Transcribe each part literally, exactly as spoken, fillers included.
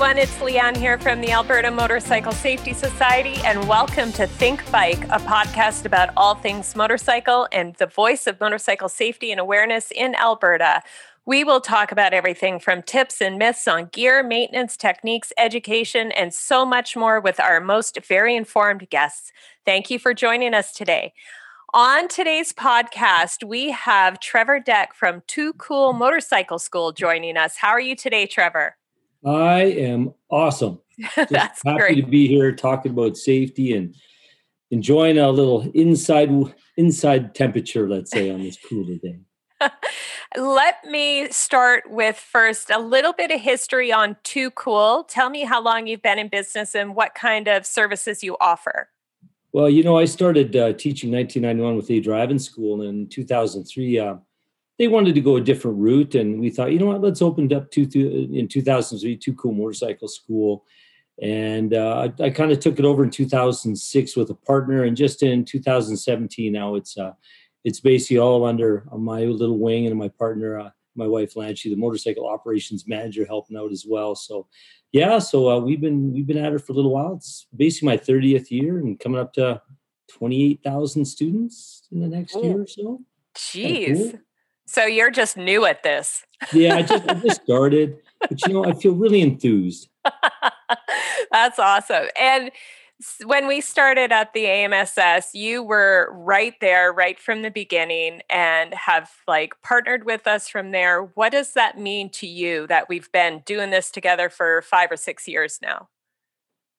everyone, it's Leanne here from the Alberta Motorcycle Safety Society, and welcome to Think Bike, a podcast about all things motorcycle and the voice of motorcycle safety and awareness in Alberta. We will talk about everything from tips and myths on gear, maintenance, techniques, education, and so much more with our most very informed guests. Thank you for joining us today. On today's podcast, we have Trevor Deck from Too Cool Motorcycle School joining us. How are you today, Trevor? I am awesome. That's happy great. to be here talking about safety and enjoying a little inside inside temperature, let's say, on this cooler day. Let me start with first a little bit of history on Too Cool. Tell me how long you've been in business and what kind of services you offer. Well, you know, I started uh, teaching nineteen ninety-one with a driving school, and in two thousand three, uh, they wanted to go a different route, and we thought, you know what, let's open up to, to, in two thousand three, Too Cool Motorcycle School, and uh, I, I kind of took it over in two thousand six with a partner, and just in two thousand seventeen, now it's uh, it's basically all under my little wing, and my partner, uh, my wife Lanshee, the motorcycle operations manager, helping out as well, so. Yeah, so uh, we've been we've been at it for a little while. It's basically my thirtieth year and coming up to twenty-eight thousand students in the next oh, year or so. Jeez. Cool. So you're just new at this. Yeah, I just, I just started. But, you know, I feel really enthused. That's awesome. And when we started at the A M S S, you were right there, right from the beginning, and have like partnered with us from there. What does that mean to you that we've been doing this together for five or six years now?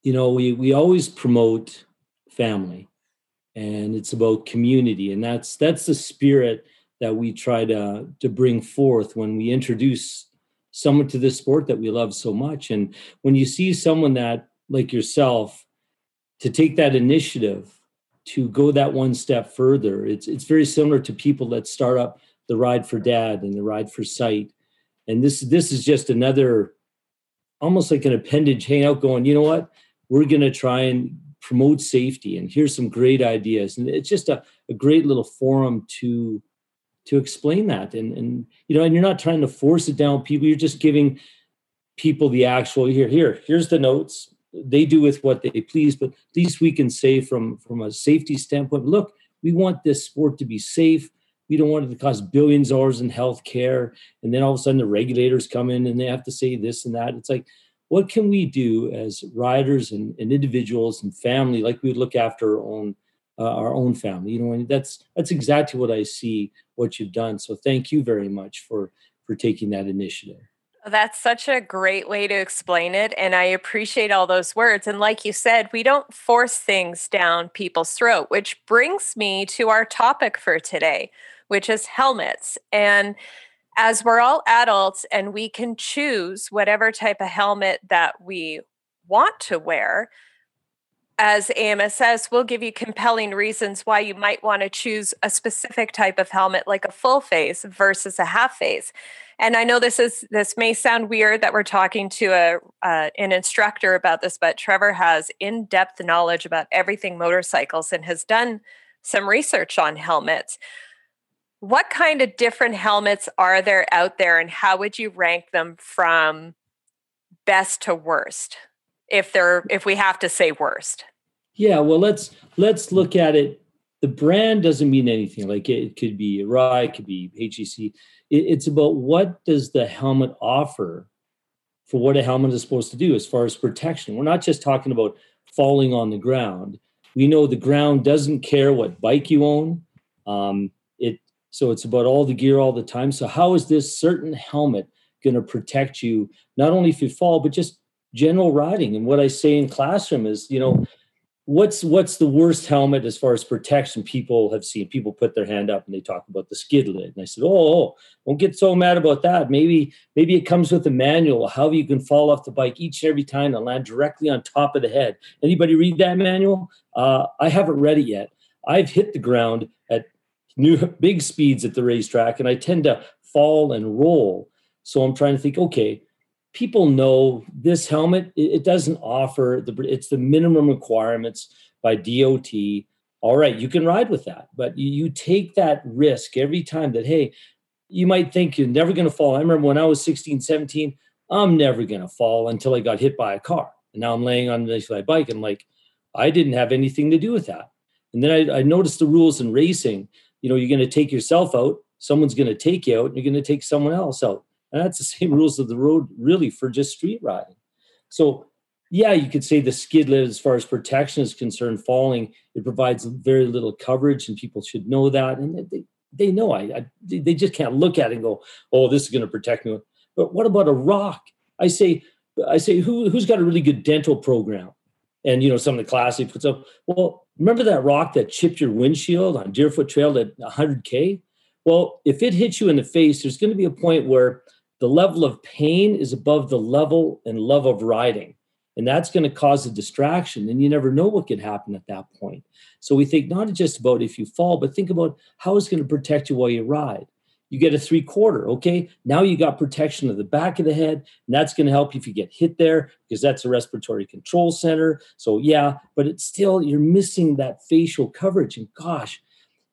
You know, we, we always promote family, and it's about community. And that's, that's the spirit that we try to, to bring forth when we introduce someone to this sport that we love so much. And when you see someone that, like yourself, to take that initiative, to go that one step further. It's it's very similar to people that start up the Ride for Dad and the Ride for Sight. And this, this is just another, almost like an appendage hangout going, you know what, we're going to try and promote safety. And here's some great ideas. And it's just a, a great little forum to, to explain that. And, and, you know, and you're not trying to force it down people. You're just giving people the actual, here, here, here's the notes. They do with what they please, but at least we can say from, from a safety standpoint, look, we want this sport to be safe. We don't want it to cost billions of dollars in healthcare. And then all of a sudden the regulators come in and they have to say this and that. It's like, what can we do as riders and, and individuals and family, like we would look after our own, uh, our own family, you know, and that's, that's exactly what I see, what you've done. So thank you very much for, for taking that initiative. That's such a great way to explain it. And I appreciate all those words. And like you said, we don't force things down people's throat, which brings me to our topic for today, which is helmets. And as we're all adults and we can choose whatever type of helmet that we want to wear, as A M S S, we'll give you compelling reasons why you might want to choose a specific type of helmet, like a full face versus a half face. And I know this is this may sound weird that we're talking to a uh, an instructor about this, but Trevor has in-depth knowledge about everything motorcycles and has done some research on helmets. What kind of different helmets are there out there, and how would you rank them from best to worst? If they're, if we have to say worst. Yeah, well, let's let's look at it. The brand doesn't mean anything. Like it, it could be Rye, it could be H J C. It, it's about what does the helmet offer for what a helmet is supposed to do as far as protection. We're not just talking about falling on the ground. We know the ground doesn't care what bike you own. Um, it so it's about all the gear all the time. So how is this certain helmet going to protect you not only if you fall, but just general riding? And what I say in classroom is, you know, what's what's the worst helmet as far as protection people have seen? People put their hand up and they talk about the skid lid. And I said, oh, don't get so mad about that. Maybe maybe it comes with a manual, how you can fall off the bike each and every time and land directly on top of the head. Anybody read that manual? Uh, I haven't read it yet. I've hit the ground at new big speeds at the racetrack, and I tend to fall and roll. So I'm trying to think, okay, people know this helmet, it doesn't offer, the it's the minimum requirements by D O T. All right, you can ride with that, but you take that risk every time that, hey, you might think you're never going to fall. I remember when I was sixteen, seventeen, I'm never going to fall, until I got hit by a car. And now I'm laying on my bike and like, I didn't have anything to do with that. And then I, I noticed the rules in racing. You know, you're going to take yourself out. Someone's going to take you out, and you're going to take someone else out. And that's the same rules of the road, really, for just street riding. So yeah, you could say the skid lid, as far as protection is concerned, falling, it provides very little coverage, and people should know that. And they, they know, I, I, they just can't look at it and go, oh, this is going to protect me. But what about a rock? I say, I say, who, who's got a really good dental program? And, you know, some of the class he puts up, well, remember that rock that chipped your windshield on Deerfoot Trail at one hundred K? Well, if it hits you in the face, there's going to be a point where the level of pain is above the level and love of riding. And that's going to cause a distraction, and you never know what could happen at that point. So we think not just about if you fall, but think about how it's going to protect you while you ride. You get a three quarter, okay? Now you got protection of the back of the head, and that's going to help you if you get hit there, because that's a respiratory control center. So yeah, but it's still, you're missing that facial coverage. And gosh,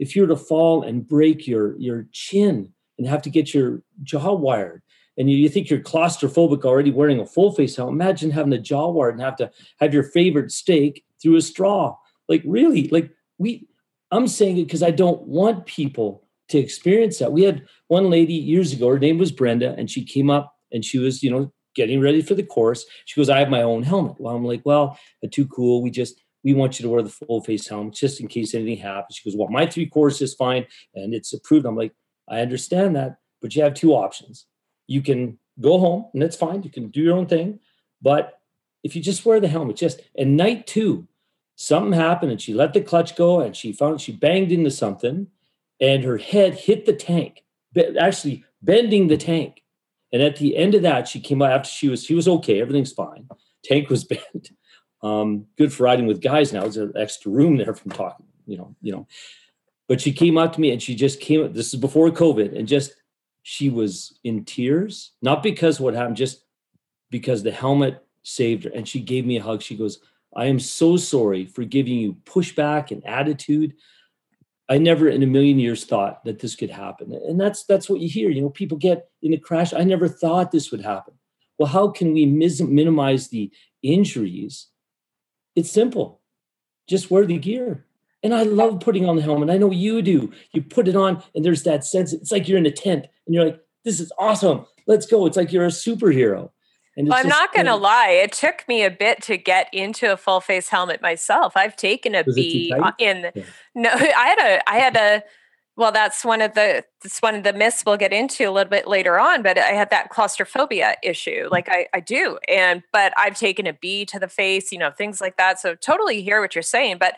if you were to fall and break your, your chin and have to get your jaw wired, and you, you think you're claustrophobic already wearing a full face helmet, imagine having a jaw wire and have to have your favorite steak through a straw. Like, really, like we, I'm saying it because I don't want people to experience that. We had one lady years ago, her name was Brenda, and she came up and she was, you know, getting ready for the course. She goes, I have my own helmet. Well, I'm like, well, Too Cool, we just, we want you to wear the full face helmet just in case anything happens. She goes, well, my three course is fine and it's approved. I'm like, I understand that, but you have two options. You can go home, and that's fine. You can do your own thing. But if you just wear the helmet, just, and night two, something happened, and she let the clutch go, and she found, she banged into something, and her head hit the tank, actually bending the tank. And at the end of that, she came out after she was, she was okay. Everything's fine. Tank was bent. Um, good for riding with guys now. There's an extra room there from talking, you know, you know. But she came out to me, and she just came, this is before COVID, and just, she was in tears, not because what happened, just because the helmet saved her. And she gave me a hug. She goes, I am so sorry for giving you pushback and attitude. I never in a million years thought that this could happen. And that's that's what you hear. You know, people get in a crash. I never thought this would happen. Well, how can we mis- minimize the injuries? It's simple. Just wear the gear. And I love putting on the helmet. I know you do. You put it on, and there's that sense. It's like you're in a tent, and you're like, this is awesome. Let's go. It's like you're a superhero. And it's well, I'm just, not going to lie. It took me a bit to get into a full face helmet myself. I've taken a B in. Yeah. No, I had a, I had a, well, that's one of the, that's one of the myths we'll get into a little bit later on, but I had that claustrophobia issue. Like I, I do. And, but I've taken a B to the face, you know, things like that. So totally hear what you're saying, but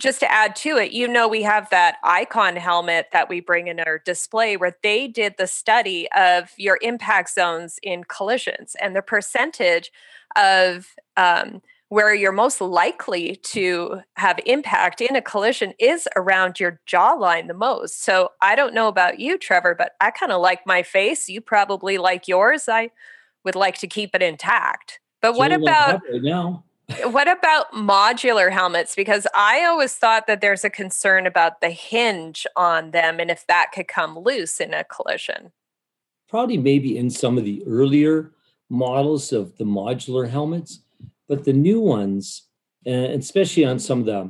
just to add to it, you know, we have that Icon helmet that we bring in our display where they did the study of your impact zones in collisions and the percentage of um, where you're most likely to have impact in a collision is around your jawline the most. So I don't know about you, Trevor, but I kind of like my face. You probably like yours. I would like to keep it intact. But so what about right now? What about modular helmets? Because I always thought that there's a concern about the hinge on them and if that could come loose in a collision. Probably maybe in some of the earlier models of the modular helmets, but the new ones, and especially on some of the,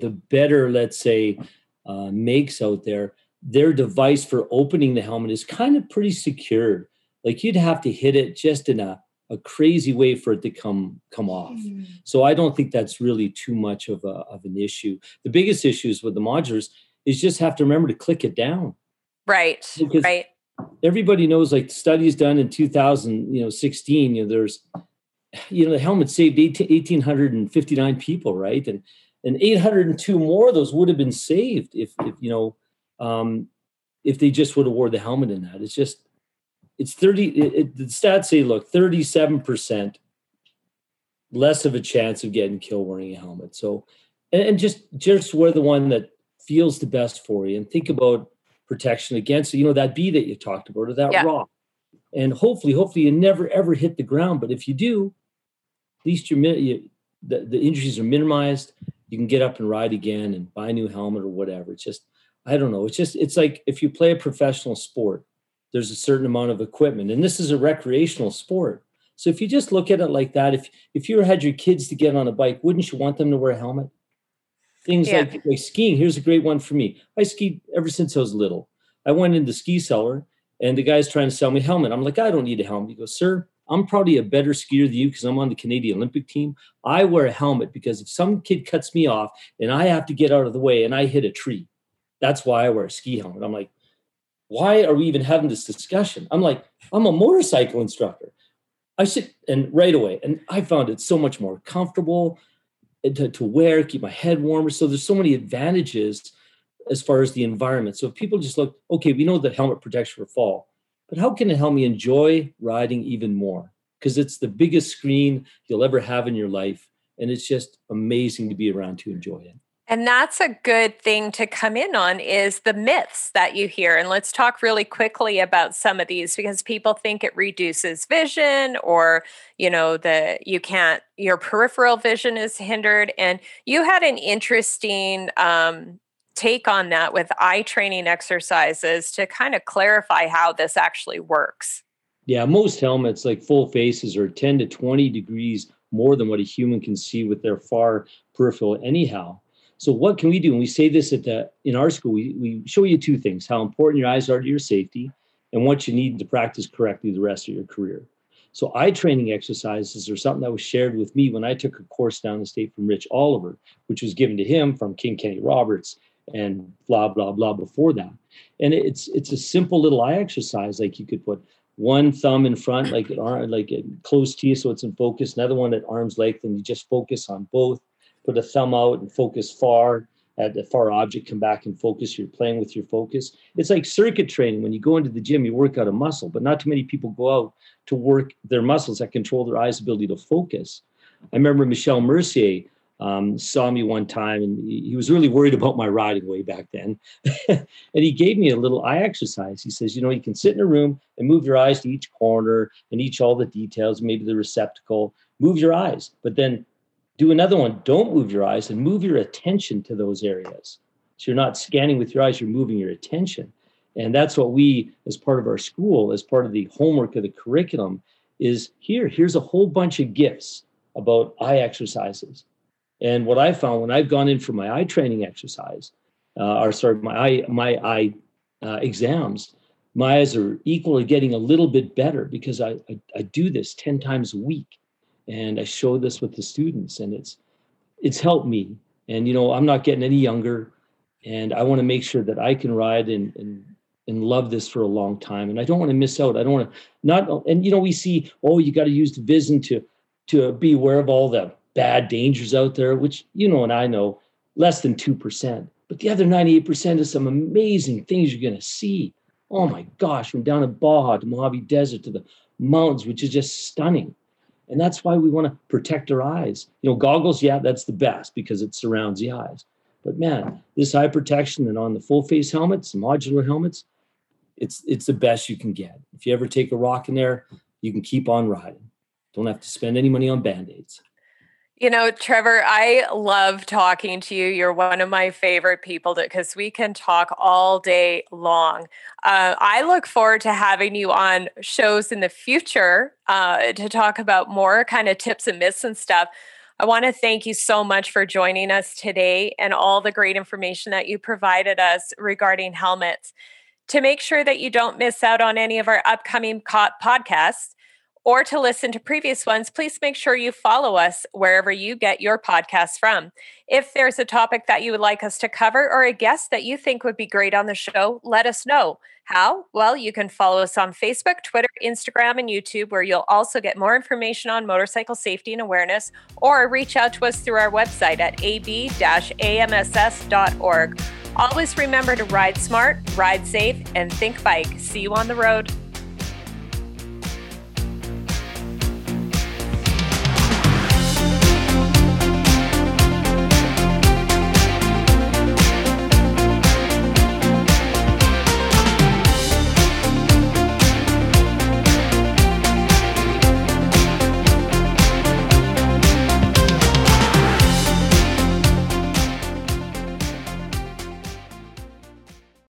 the better, let's say, uh, makes out there, their device for opening the helmet is kind of pretty secure. Like you'd have to hit it just in a a crazy way for it to come come off. Mm. So I don't think that's really too much of, a, of an issue. The biggest issues with the modulars is just have to remember to click it down. Right, because right. Everybody knows, like studies done in two thousand sixteen, you know, there's, you know, the helmet saved one thousand eight hundred fifty-nine people, right? And and eight hundred two more of those would have been saved if, if you know, um, if they just would have wore the helmet in that. It's just, It's thirty, it, it, the stats say, look, thirty-seven percent less of a chance of getting killed wearing a helmet. So, and, and just, just wear the one that feels the best for you and think about protection against, you know, that bee that you talked about or that yeah. rock. And hopefully, hopefully you never, ever hit the ground. But if you do, at least you're, you, the, the injuries are minimized. You can get up and ride again and buy a new helmet or whatever. It's just, I don't know. It's just, it's like if you play a professional sport, there's a certain amount of equipment, and this is a recreational sport. So if you just look at it like that, if if you had your kids to get on a bike, wouldn't you want them to wear a helmet? Things yeah. like, like skiing. Here's a great one for me. I skied ever since I was little. I went into ski seller and the guy's trying to sell me a helmet. I'm like, I don't need a helmet. He goes, sir, I'm probably a better skier than you because I'm on the Canadian Olympic team. I wear a helmet because if some kid cuts me off and I have to get out of the way and I hit a tree, that's why I wear a ski helmet. I'm like, why are we even having this discussion? I'm like, I'm a motorcycle instructor. I sit and right away. And I found it so much more comfortable to, to wear, keep my head warmer. So there's so many advantages as far as the environment. So if people just look, okay, we know that helmet protection for fall, but how can it help me enjoy riding even more? Because it's the biggest screen you'll ever have in your life. And it's just amazing to be around to enjoy it. And that's a good thing to come in on is the myths that you hear. And let's talk really quickly about some of these because people think it reduces vision or, you know, the you can't, your peripheral vision is hindered. And you had an interesting um, take on that with eye training exercises to kind of clarify how this actually works. Yeah, most helmets like full faces are ten to twenty degrees more than what a human can see with their far peripheral anyhow. So what can we do? And we say this at the in our school, we, we show you two things, how important your eyes are to your safety and what you need to practice correctly the rest of your career. So eye training exercises are something that was shared with me when I took a course down the state from Rich Oliver, which was given to him from King Kenny Roberts and blah, blah, blah before that. And it's it's a simple little eye exercise. Like you could put one thumb in front, like, at, like at close to you, so it's in focus, another one at arm's length, and you just focus on both. Put a thumb out and focus far at the far object, come back and focus. You're playing with your focus. It's like circuit training. When you go into the gym, you work out a muscle, but not too many people go out to work their muscles that control their eyes' ability to focus. I remember Michel Mercier um, saw me one time, and he was really worried about my riding way back then. And he gave me a little eye exercise. He says, you know, you can sit in a room and move your eyes to each corner and each all the details, maybe the receptacle, move your eyes, but then do another one. Don't move your eyes and move your attention to those areas. So you're not scanning with your eyes, you're moving your attention. And that's what we, as part of our school, as part of the homework of the curriculum, is here. Here's a whole bunch of gifts about eye exercises. And what I found when I've gone in for my eye training exercise, uh, or sorry, my eye, my eye uh, exams, my eyes are equal or getting a little bit better because I, I, I do this ten times a week. And I show this with the students, and it's it's helped me. And, you know, I'm not getting any younger, and I want to make sure that I can ride and, and and love this for a long time. And I don't want to miss out. I don't want to not. And, you know, we see, oh, you got to use the vision to to be aware of all the bad dangers out there, which, you know, and I know less than two percent. But the other ninety-eight percent is some amazing things you're going to see. Oh, my gosh, from down in Baja to Mojave Desert to the mountains, which is just stunning. And that's why we want to protect our eyes. You know, goggles, yeah, that's the best because it surrounds the eyes. But man, this eye protection and on the full face helmets, modular helmets, it's it's the best you can get. If you ever take a rock in there, you can keep on riding. Don't have to spend any money on Band-Aids. You know, Trevor, I love talking to you. You're one of my favorite people because we can talk all day long. Uh, I look forward to having you on shows in the future uh, to talk about more kind of tips and myths and stuff. I want to thank you so much for joining us today and all the great information that you provided us regarding helmets. To make sure that you don't miss out on any of our upcoming co- podcasts, or to listen to previous ones, please make sure you follow us wherever you get your podcasts from. If there's a topic that you would like us to cover or a guest that you think would be great on the show, let us know. How? Well, you can follow us on Facebook, Twitter, Instagram, and YouTube, where you'll also get more information on motorcycle safety and awareness, or reach out to us through our website at a b dash a m s s dot org. Always remember to ride smart, ride safe, and think bike. See you on the road.